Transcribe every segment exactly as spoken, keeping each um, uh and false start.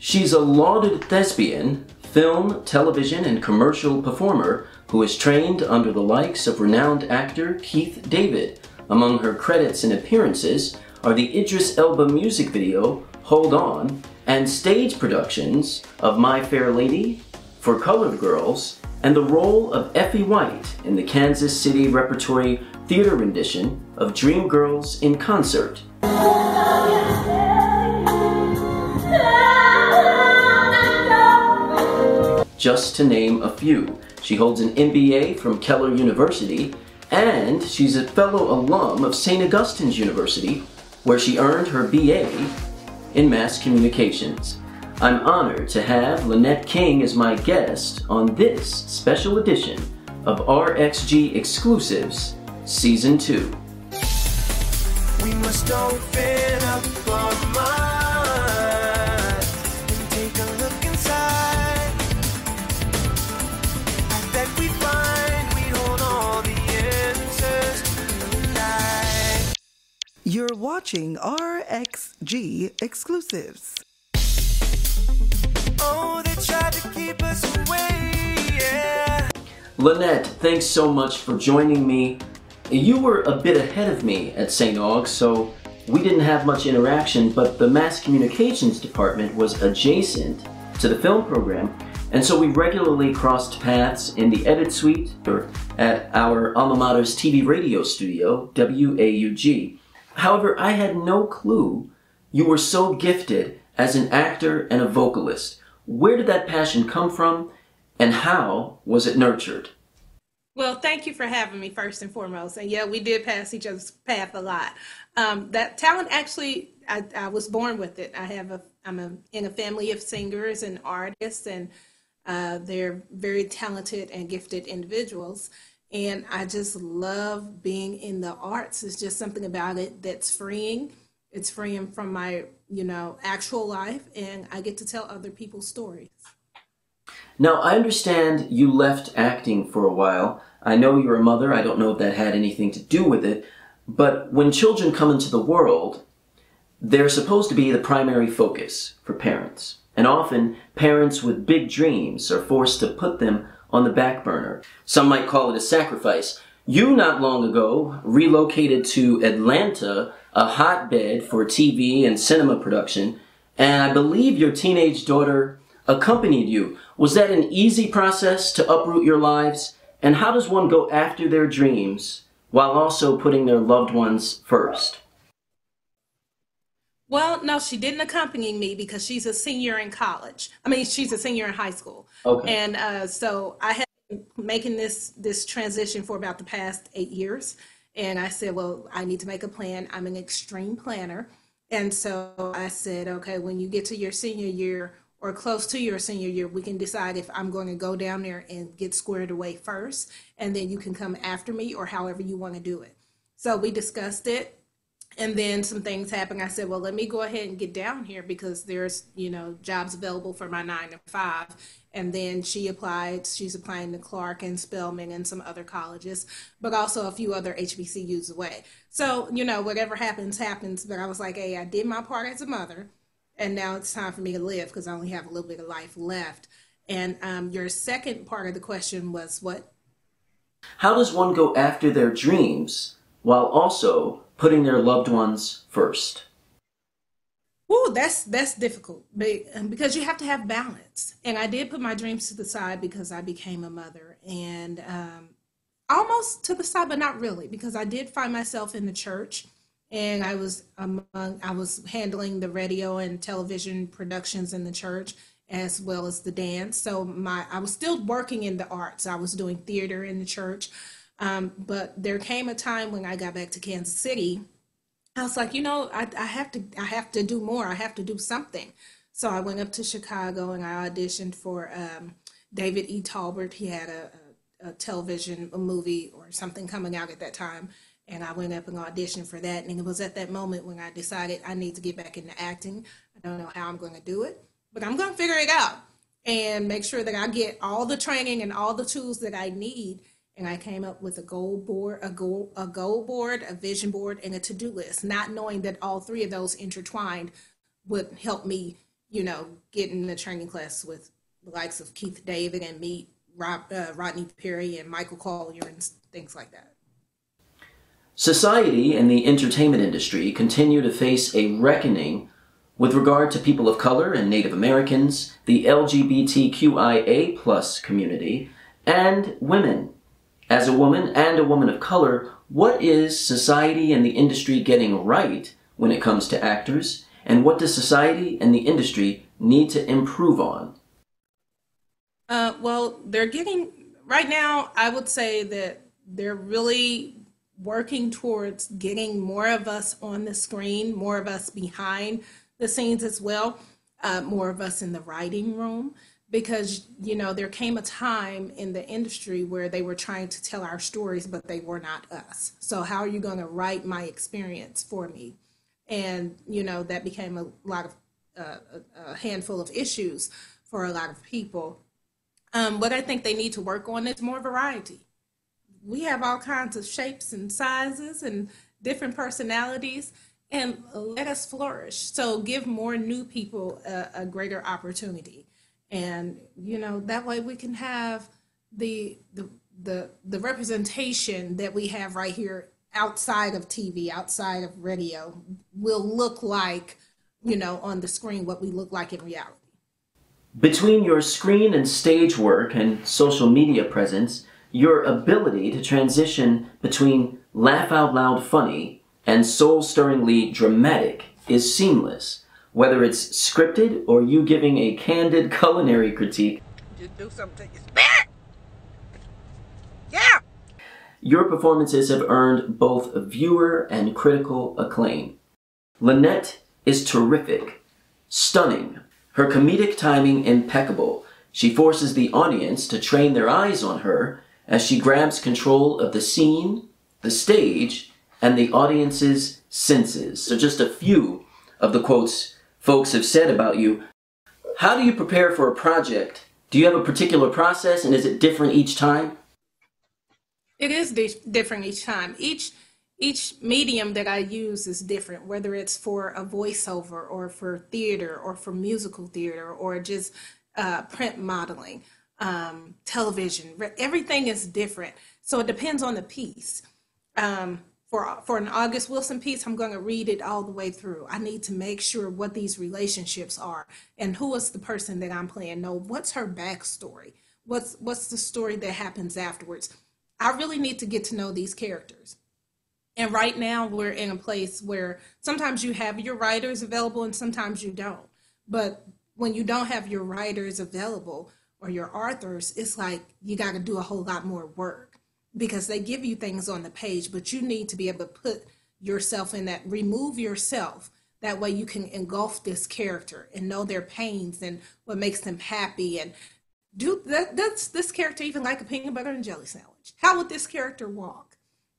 She's a lauded thespian, film, television, and commercial performer who is trained under the likes of renowned actor Keith David. Among her credits and appearances are the Idris Elba music video, Hold On, and stage productions of My Fair Lady, For Colored Girls, and the role of Effie White in the Kansas City Repertory Theater rendition of Dreamgirls in Concert. Just to name a few. She holds an M B A from Keller University, and she's a fellow alum of Saint Augustine's University, where she earned her B A in Mass Communications. I'm honored to have Lanette King as my guest on this special edition of R X G Exclusives Season two. We must open up our minds. You're watching R X G Exclusives. Oh, they tried to keep us away, yeah. Lanette, thanks so much for joining me. You were a bit ahead of me at Saint Aug's, so we didn't have much interaction, but the Mass Communications Department was adjacent to the film program, and so we regularly crossed paths in the edit suite or at our alma mater's T V radio studio, W A U G. However, I had no clue you were so gifted as an actor and a vocalist. Where did that passion come from, and how was it nurtured? Well, thank you for having me, first and foremost. And yeah, we did pass each other's path a lot. Um, that talent, actually, I, I was born with it. I have a, I'm a, in a family of singers and artists, and uh, they're very talented and gifted individuals. And I just love being in the arts. It's just something about it that's freeing. It's freeing from my, you know, actual life, and I get to tell other people's stories. Now, I understand you left acting for a while. I know you're a mother. I don't know if that had anything to do with it. But when children come into the world, they're supposed to be the primary focus for parents. And often, parents with big dreams are forced to put them on the back burner. Some might call it a sacrifice. You, not long ago, relocated to Atlanta, a hotbed for T V and cinema production, and I believe your teenage daughter accompanied you. Was that an easy process to uproot your lives? And how does one go after their dreams while also putting their loved ones first? Well, no, she didn't accompany me because she's a senior in college. I mean, she's a senior in high school. Okay. And uh, so I had been making this, this transition for about the past eight years. And I said, well, I need to make a plan. I'm an extreme planner. And so I said, okay, when you get to your senior year or close to your senior year, we can decide if I'm going to go down there and get squared away first, and then you can come after me, or however you want to do it. So we discussed it. And then some things happened. I said, well, let me go ahead and get down here because there's, you know, jobs available for my nine to five. And then she applied. She's applying to Clark and Spelman and some other colleges, but also a few other H B C Us away. So, you know, whatever happens, happens. But I was like, hey, I did my part as a mother, and now it's time for me to live because I only have a little bit of life left. And um, your second part of the question was what? How does one go after their dreams while also putting their loved ones first? Ooh, that's that's difficult, because you have to have balance. And I did put my dreams to the side because I became a mother, and um, almost to the side, but not really, because I did find myself in the church, and I was among I was handling the radio and television productions in the church, as well as the dance. So my I was still working in the arts. I was doing theater in the church. Um, but there came a time when I got back to Kansas City, I was like, you know, I, I have to, I have to do more. I have to do something. So I went up to Chicago and I auditioned for um, David E. Talbert. He had a, a, a television, a movie or something coming out at that time. And I went up and auditioned for that. And it was at that moment when I decided I need to get back into acting. I don't know how I'm going to do it, but I'm going to figure it out and make sure that I get all the training and all the tools that I need. And I came up with a goal board, a goal, a goal board, a vision board, and a to-do list, not knowing that all three of those intertwined would help me you know, get in the training class with the likes of Keith David and meet Rob, uh, Rodney Perry and Michael Collier and things like that. Society and the entertainment industry continue to face a reckoning with regard to people of color and Native Americans, the L G B T Q I A plus community, and women. As a woman and a woman of color, what is society and the industry getting right when it comes to actors, and what does society and the industry need to improve on? Uh, well, they're getting, right now, I would say that they're really working towards getting more of us on the screen, more of us behind the scenes as well, uh, more of us in the writing room. Because, you know, there came a time in the industry where they were trying to tell our stories, but they were not us. So how are you going to write my experience for me? And, you know, that became a lot of, uh, a handful of issues for a lot of people. Um, what I think they need to work on is more variety. We have all kinds of shapes and sizes and different personalities, and let us flourish. So give more new people a, a greater opportunity. And, you know, that way we can have the, the, the, the representation that we have right here outside of T V, outside of radio, will look like, you know, on the screen what we look like in reality. Between your screen and stage work and social media presence, your ability to transition between laugh-out-loud funny and soul-stirringly dramatic is seamless. Whether it's scripted or you giving a candid culinary critique, just do something. Yeah. Your performances have earned both viewer and critical acclaim. Lanette is terrific, stunning, her comedic timing impeccable. She forces the audience to train their eyes on her as she grabs control of the scene, the stage, and the audience's senses. So just a few of the quotes folks have said about you. How do you prepare for a project? Do you have a particular process, and is it different each time? It is di- different each time. Each, each medium that I use is different, whether it's for a voiceover or for theater or for musical theater or just uh, print modeling, um, television. Everything is different. So it depends on the piece. Um, For, for an August Wilson piece, I'm going to read it all the way through. I need to make sure what these relationships are and who is the person that I'm playing. No, what's her backstory? What's, what's the story that happens afterwards? I really need to get to know these characters. And right now we're in a place where sometimes you have your writers available and sometimes you don't. But when you don't have your writers available or your authors, it's like you got to do a whole lot more work. Because they give you things on the page, but you need to be able to put yourself in that, remove yourself. That way you can engulf this character and know their pains and what makes them happy. And do that, does this character even like a peanut butter and jelly sandwich? How would this character walk?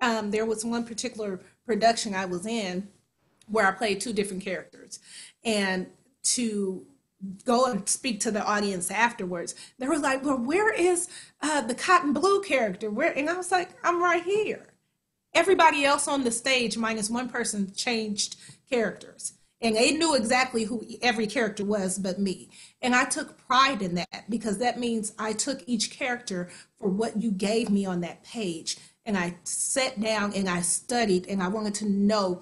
Um, there was one particular production I was in where I played two different characters. And to go and speak to the audience afterwards, they were like, well, where is uh, the Cotton Blue character? Where? And I was like, I'm right here. Everybody else on the stage, minus one person, changed characters. And they knew exactly who every character was but me. And I took pride in that, because that means I took each character for what you gave me on that page. And I sat down and I studied, and I wanted to know,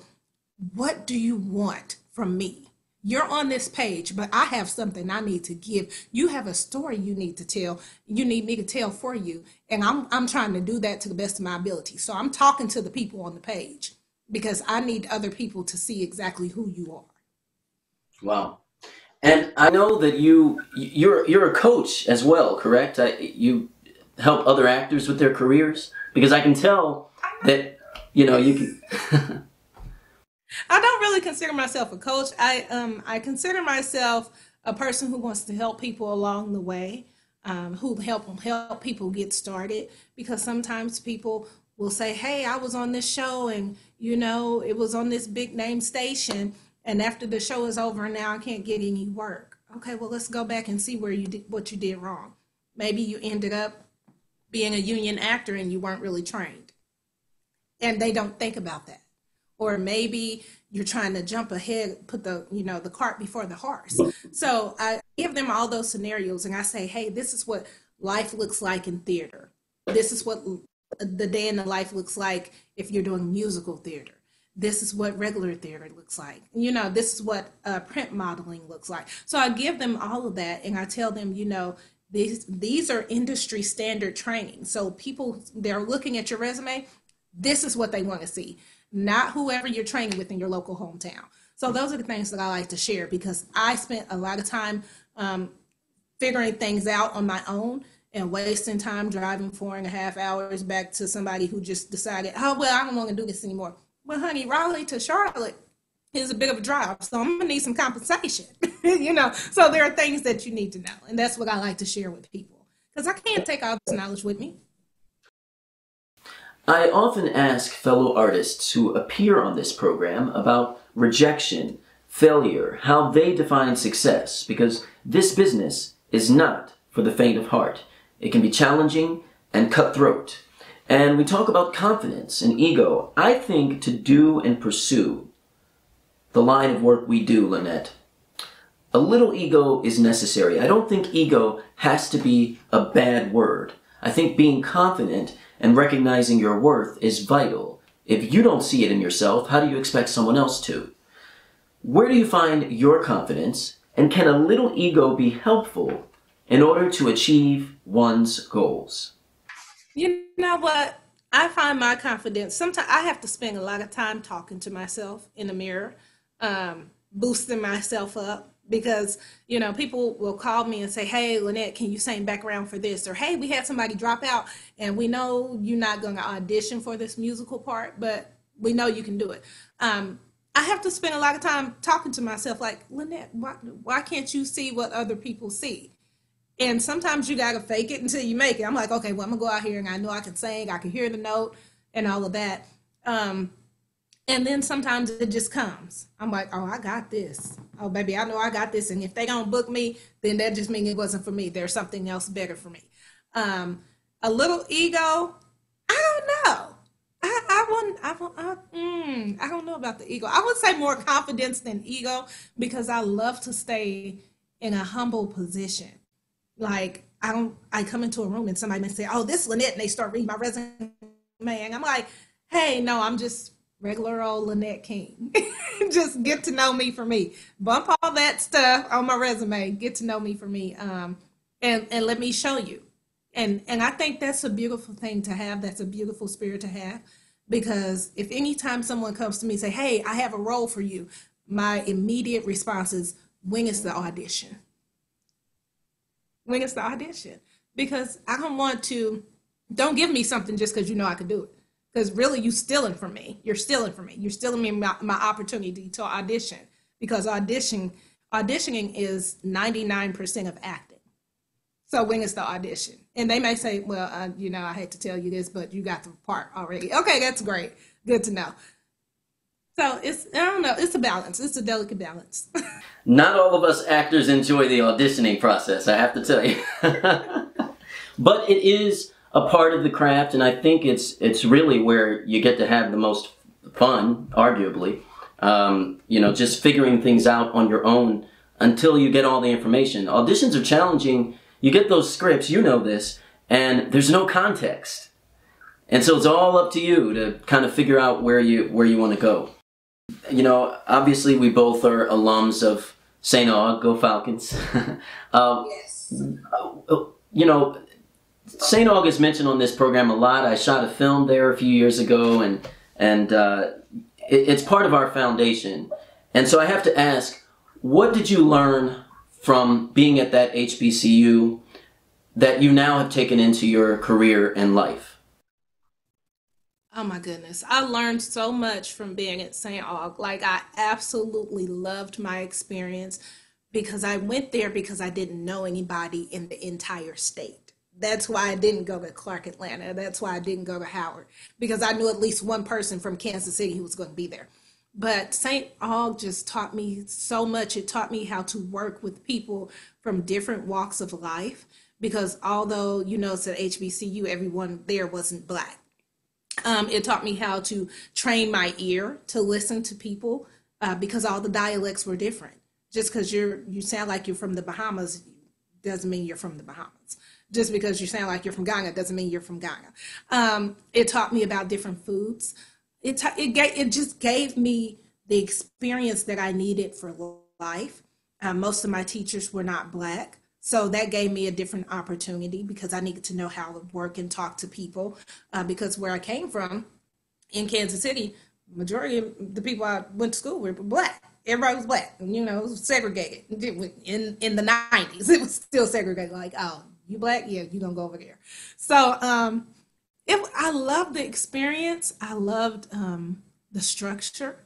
what do you want from me? You're on this page, but I have something I need to give. You have a story you need to tell. You need me to tell for you. And I'm, I'm trying to do that to the best of my ability. So I'm talking to the people on the page, because I need other people to see exactly who you are. Wow. And I know that you, you're, you're a coach as well, correct? I, you help other actors with their careers? Because I can tell that, you know, you can... I don't really consider myself a coach. I um I consider myself a person who wants to help people along the way, um, who help them help people get started. Because sometimes people will say, "Hey, I was on this show, and you know, it was on this big name station, and after the show is over, now I can't get any work." Okay, well, let's go back and see where you did, what you did wrong. Maybe you ended up being a union actor and you weren't really trained, and they don't think about that. or maybe you're trying to jump ahead, put the, you know, the cart before the horse. So I give them all those scenarios and I say, hey, this is what life looks like in theater. This is what the day in the life looks like if you're doing musical theater. This is what regular theater looks like. You know, this is what uh, print modeling looks like. So I give them all of that and I tell them, you know, these, these are industry standard training. So people, they're looking at your resume, this is what they want to see, not whoever you're training with in your local hometown. So those are the things that I like to share because I spent a lot of time um, figuring things out on my own and wasting time driving four and a half hours back to somebody who just decided, oh, well, I don't want to do this anymore. Well, honey, Raleigh to Charlotte is a bit of a drive, so I'm going to need some compensation, you know? So there are things that you need to know, and that's what I like to share with people because I can't take all this knowledge with me. I often ask fellow artists who appear on this program about rejection, failure, how they define success, because this business is not for the faint of heart. It can be challenging and cutthroat. And we talk about confidence and ego. I think to do and pursue the line of work we do, Lanette, a little ego is necessary. I don't think ego has to be a bad word. I think being confident and recognizing your worth is vital. If you don't see it in yourself, how do you expect someone else to? Where do you find your confidence, and can a little ego be helpful in order to achieve one's goals? You know what? I find my confidence, sometimes I have to spend a lot of time talking to myself in the mirror, um, boosting myself up, because, you know, people will call me and say, hey, Lanette, can you sing background for this? Or, hey, we had somebody drop out and we know you're not going to audition for this musical part, but we know you can do it. Um, I have to spend a lot of time talking to myself like, Lanette, why, why can't you see what other people see? And sometimes you gotta fake it until you make it. I'm like, okay, well, I'm gonna go out here and I know I can sing, I can hear the note and all of that. Um, and then sometimes it just comes. I'm like, oh, I got this. Oh, baby, I know I got this. And if they don't book me, then that just means it wasn't for me. There's something else better for me. Um, a little ego, I don't know. I, I wouldn't, I, wouldn't I, mm, I don't know about the ego. I would say more confidence than ego because I love to stay in a humble position. Like, I don't, I come into a room and somebody may say, oh, this Lanette, and they start reading my resume, and I'm like, hey, no, I'm just regular old Lanette King. Just get to know me for me. Bump all that stuff on my resume, get to know me for me, um, and, and let me show you. And, and I think that's a beautiful thing to have. That's a beautiful spirit to have, because if anytime someone comes to me and say, hey, I have a role for you, my immediate response is, when is the audition? When it's the audition, because I don't want to, don't give me something just because you know I could do it. Because really you stealing from me, you're stealing from me, you're stealing me my, my opportunity to audition, because audition, auditioning is ninety-nine percent of acting. So when it's the audition, and they may say, well, uh, you know, I hate to tell you this, but you got the part already. Okay, that's great, good to know. So it's, I don't know, it's a balance. It's a delicate balance. Not all of us actors enjoy the auditioning process, I have to tell you. But it is a part of the craft, and I think it's it's really where you get to have the most fun, arguably. Um, you know, just figuring things out on your own until you get all the information. Auditions are challenging. You get those scripts, you know this, and there's no context. And so it's all up to you to kind of figure out where you where you want to go. You know, obviously we both are alums of Saint Aug, go Falcons. uh, yes. You know, Saint Aug is mentioned on this program a lot. I shot a film there a few years ago, and, and uh, it, it's part of our foundation. And so I have to ask, what did you learn from being at that H B C U that you now have taken into your career and life? Oh my goodness, I learned so much from being at Saint Aug. Like, I absolutely loved my experience because I went there because I didn't know anybody in the entire state. That's why I didn't go to Clark Atlanta. That's why I didn't go to Howard, because I knew at least one person from Kansas City who was going to be there. But Saint Aug just taught me so much. It taught me how to work with people from different walks of life, because although, you know, it's at H B C U, everyone there wasn't Black. Um, it taught me how to train my ear to listen to people uh, because all the dialects were different. Just because you're you sound like you're from the Bahamas doesn't mean you're from the Bahamas. Just because you sound like you're from Ghana doesn't mean you're from Ghana. Um, it taught me about different foods. It, it, gave, it just gave me the experience that I needed for life. Uh, most of my teachers were not Black. So that gave me a different opportunity because I needed to know how to work and talk to people uh, because where I came from in Kansas City, majority of the people I went to school with were Black. Everybody was Black, you know, segregated. In, in the nineties, it was still segregated. Like, oh, you Black? Yeah, you gonna go over there. So um, it, I loved the experience. I loved um, the structure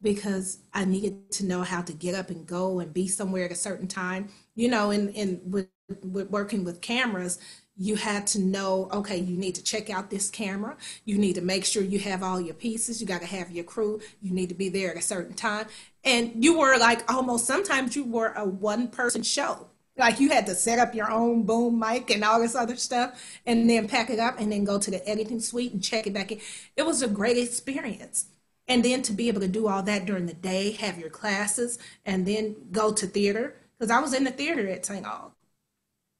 because I needed to know how to get up and go and be somewhere at a certain time. You know, in, in with, with working with cameras, you had to know, okay, you need to check out this camera. You need to make sure you have all your pieces. You got to have your crew. You need to be there at a certain time. And you were like almost, sometimes you were a one-person show. Like you had to set up your own boom mic and all this other stuff and then pack it up and then go to the editing suite and check it back in. It was a great experience. And then to be able to do all that during the day, have your classes, and then go to theater. Because I was in the theater at Saint Aug.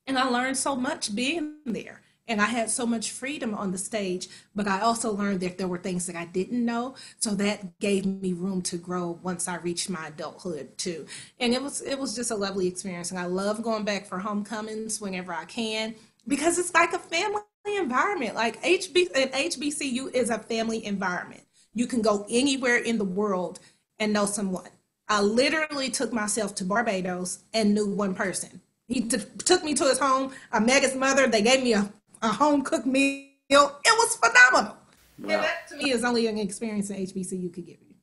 And I learned so much being there. And I had so much freedom on the stage. But I also learned that there were things that I didn't know. So that gave me room to grow once I reached my adulthood too. And it was, it was just a lovely experience. And I love going back for homecomings whenever I can. Because it's like a family environment. Like H B, an H B C U is a family environment. You can go anywhere in the world and know someone. I literally took myself to Barbados and knew one person. He t- took me to his home. I met his mother. They gave me a, a home-cooked meal. It was phenomenal. Wow. And that to me is only an experience that H B C U could give you.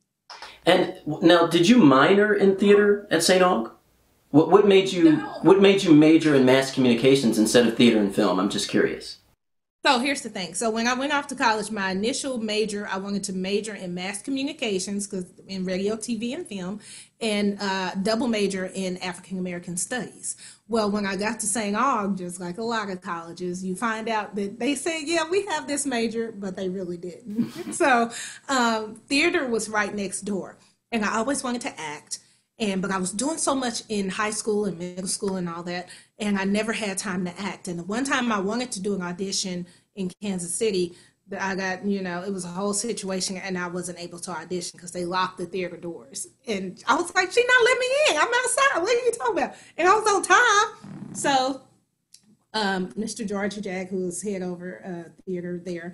And now, did you minor in theater at Saint Aug? What, what made you no. What made you major in mass communications instead of theater and film? I'm just curious. So here's the thing. So when I went off to college, my initial major, I wanted to major in mass communications because in radio, T V, and film, and uh, double major in African-American studies. Well, when I got to Saint Aug, just like a lot of colleges, you find out that they say, yeah, we have this major, but they really didn't. So um, theater was right next door. And I always wanted to act. And but I was doing so much in high school and middle school and all that, and I never had time to act. And the one time I wanted to do an audition in Kansas City, I got, you know, it was a whole situation, and I wasn't able to audition because they locked the theater doors. And I was like, she not let me in. I'm outside. What are you talking about? And I was on time. So um, Mister George Jack, who was head over uh, theater there,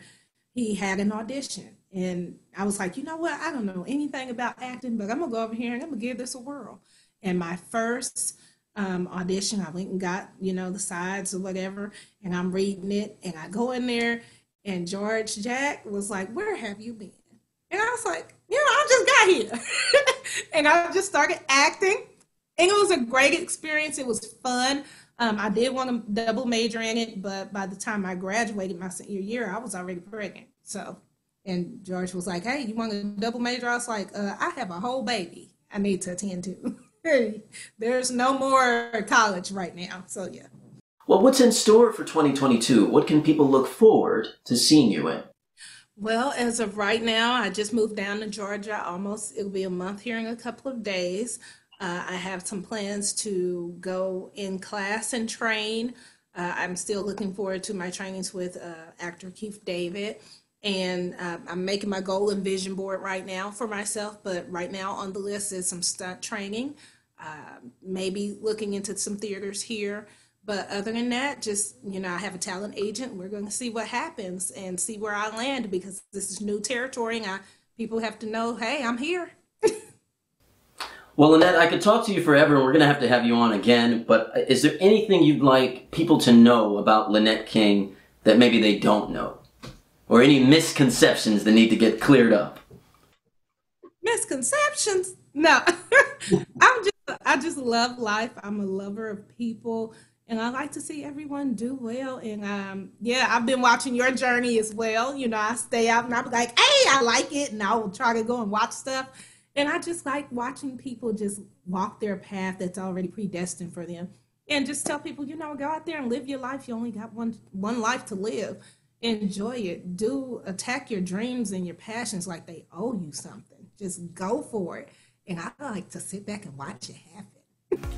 he had an audition. And I was like, you know what? I don't know anything about acting, but I'm going to go over here and I'm going to give this a whirl. And my first um, audition, I went and got, you know, the sides or whatever, and I'm reading it. And I go in there, and George Jack was like, where have you been? And I was like, you know, I just got here. And I just started acting. And it was a great experience. It was fun. Um, I did want to double major in it, but by the time I graduated my senior year, I was already pregnant. So. And George was like, hey, you want to double major? I was like, uh, I have a whole baby I need to attend to. Hey, there's no more college right now. So, yeah. Well, what's in store for twenty twenty-two? What can people look forward to seeing you in? Well, as of right now, I just moved down to Georgia. Almost, it'll be a month here in a couple of days. Uh, I have some plans to go in class and train. Uh, I'm still looking forward to my trainings with uh, actor Keith David. And uh, I'm making my goal and vision board right now for myself, but right now on the list is some stunt training, uh, maybe looking into some theaters here. But other than that, just, you know, I have a talent agent. We're going to see what happens and see where I land because this is new territory and I, people have to know, hey, I'm here. Well, Lanette, I could talk to you forever and we're going to have to have you on again, but is there anything you'd like people to know about Lanette King that maybe they don't know? Or any misconceptions that need to get cleared up? Misconceptions? No. I'm just, I just love life. I'm a lover of people, and I like to see everyone do well. And um, yeah, I've been watching your journey as well. You know, I stay out and I'm like, hey, I like it, and I will try to go and watch stuff. And I just like watching people just walk their path that's already predestined for them, and just tell people, you know, go out there and live your life. You only got one one life to live. enjoy it. Do attack your dreams and your passions like they owe you something. Just go for it. And I like to sit back and watch it happen.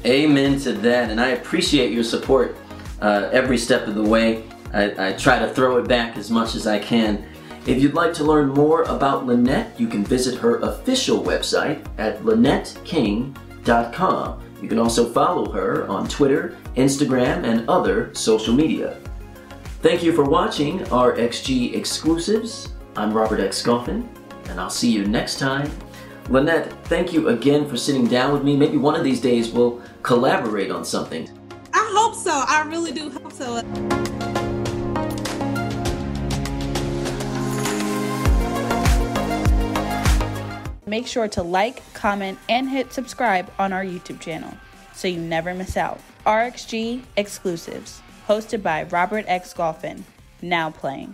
Amen to that. And I appreciate your support uh, every step of the way. I, I try to throw it back as much as I can. If you'd like to learn more about Lanette, you can visit her official website at Lanette King dot com. You can also follow her on Twitter, Instagram, and other social media. Thank you for watching R X G Exclusives. I'm Robert X. Golphin, and I'll see you next time. Lanette, thank you again for sitting down with me. Maybe one of these days we'll collaborate on something. I hope so. I really do hope so. Make sure to like, comment, and hit subscribe on our YouTube channel so you never miss out. R X G Exclusives, hosted by Robert X. Golphin, now playing.